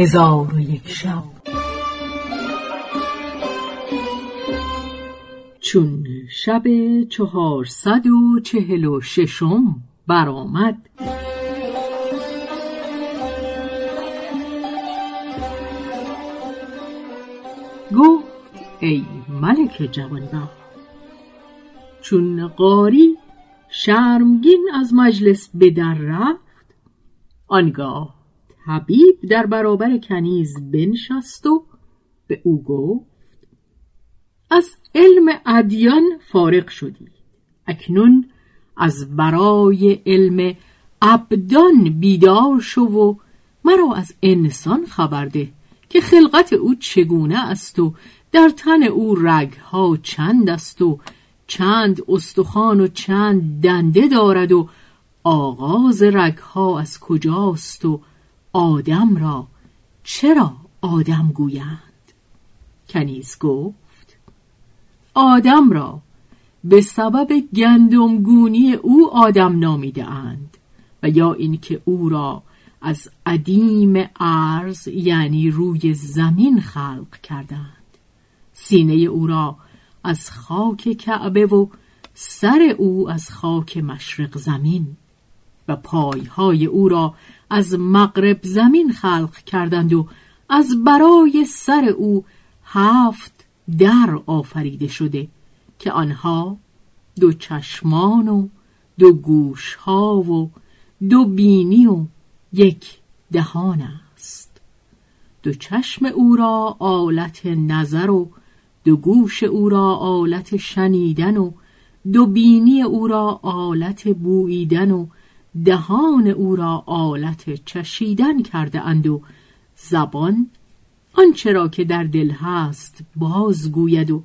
هزار و یک شب. چون شب 446 برآمد گفت ای ملک جوانبخت، چون قاری شرمگین از مجلس به در رفت، آنگاه حبیب در برابر کنیز بنشست و به او گفت از علم ادیان فارغ شدی، اکنون از برای علم ابدان بیدار شو و مرا از انسان خبر ده که خلقت او چگونه است و در تن او رگها چند است و چند استخوان و چند دنده دارد و آغاز رگها از کجاست و آدم را چرا آدم گویند؟ کنیز گفت آدم را به سبب گندمگونی او آدم نامیده اند و یا اینکه او را از قدیم ارض یعنی روی زمین خلق کردند، سینه او را از خاک کعبه و سر او از خاک مشرق زمین و پایهای او را از مغرب زمین خلق کردند و از برای سر او 7 در آفریده شده که آنها 2 چشمان و 2 گوشها و 2 بینی و 1 دهان است. 2 چشم او را آلت نظر و 2 گوش او را آلت شنیدن و 2 بینی او را آلت بوییدن و دهان او را آلت چشیدن کرده اند و زبان آنچه را که در دل هست بازگوید و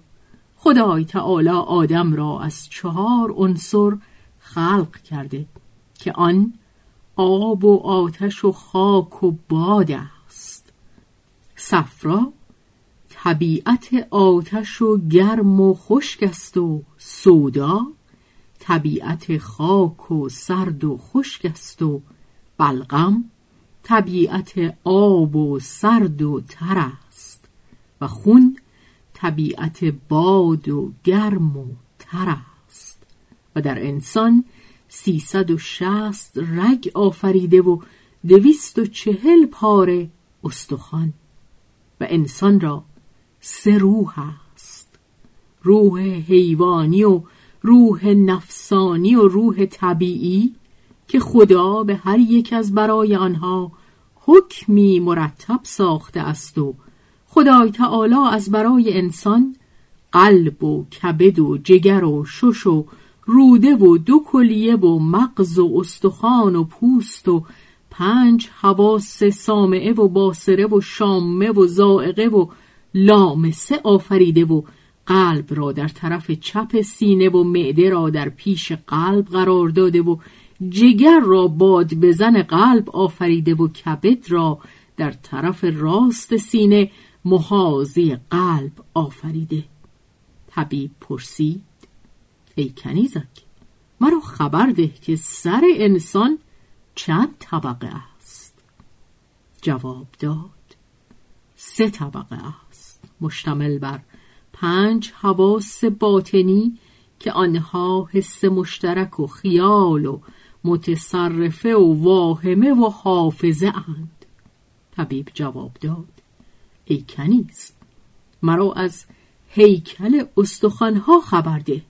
خدای تعالی آدم را از 4 عنصر خلق کرده که آن آب و آتش و خاک و باد است. صفرا طبیعت آتش و گرم و خشک است و سودا طبیعت خاک و سرد و خشک است و بلغم طبیعت آب و سرد و تر است و خون طبیعت باد و گرم و تر است و در انسان 360 رگ آفریده و 240 پاره استخوان و انسان را 3 روح است، روح حیوانی و روح نفسانی و روح طبیعی که خدا به هر یک از برای آنها حکمی مرتب ساخته است و خدای تعالی از برای انسان قلب و کبد و جگر و شش و روده و 2 کلیه و مغز و استخوان و پوست و 5 حواس سامعه و باصره و شامه و ذائقه و لامسه آفریده و قلب را در طرف چپ سینه و معده را در پیش قلب قرار داده و جگر را باد بزن قلب آفریده و کبد را در طرف راست سینه محاذی قلب آفریده. طبیب پرسید ای کنیزک، مرا خبر ده که سر انسان چند طبقه است؟ جواب داد 3 طبقه است، مشتمل بر 5 حواس باطنی که آنها حس مشترک و خیال و متصرفه و واهمه و حافظه اند. طبیب جواب داد ای کنیز، مرا از هیکل استخوانها خبر ده.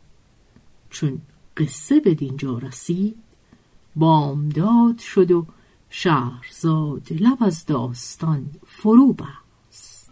چون قصه به دینجا رسید بامداد شد و شهرزاد لب از داستان فرو بست.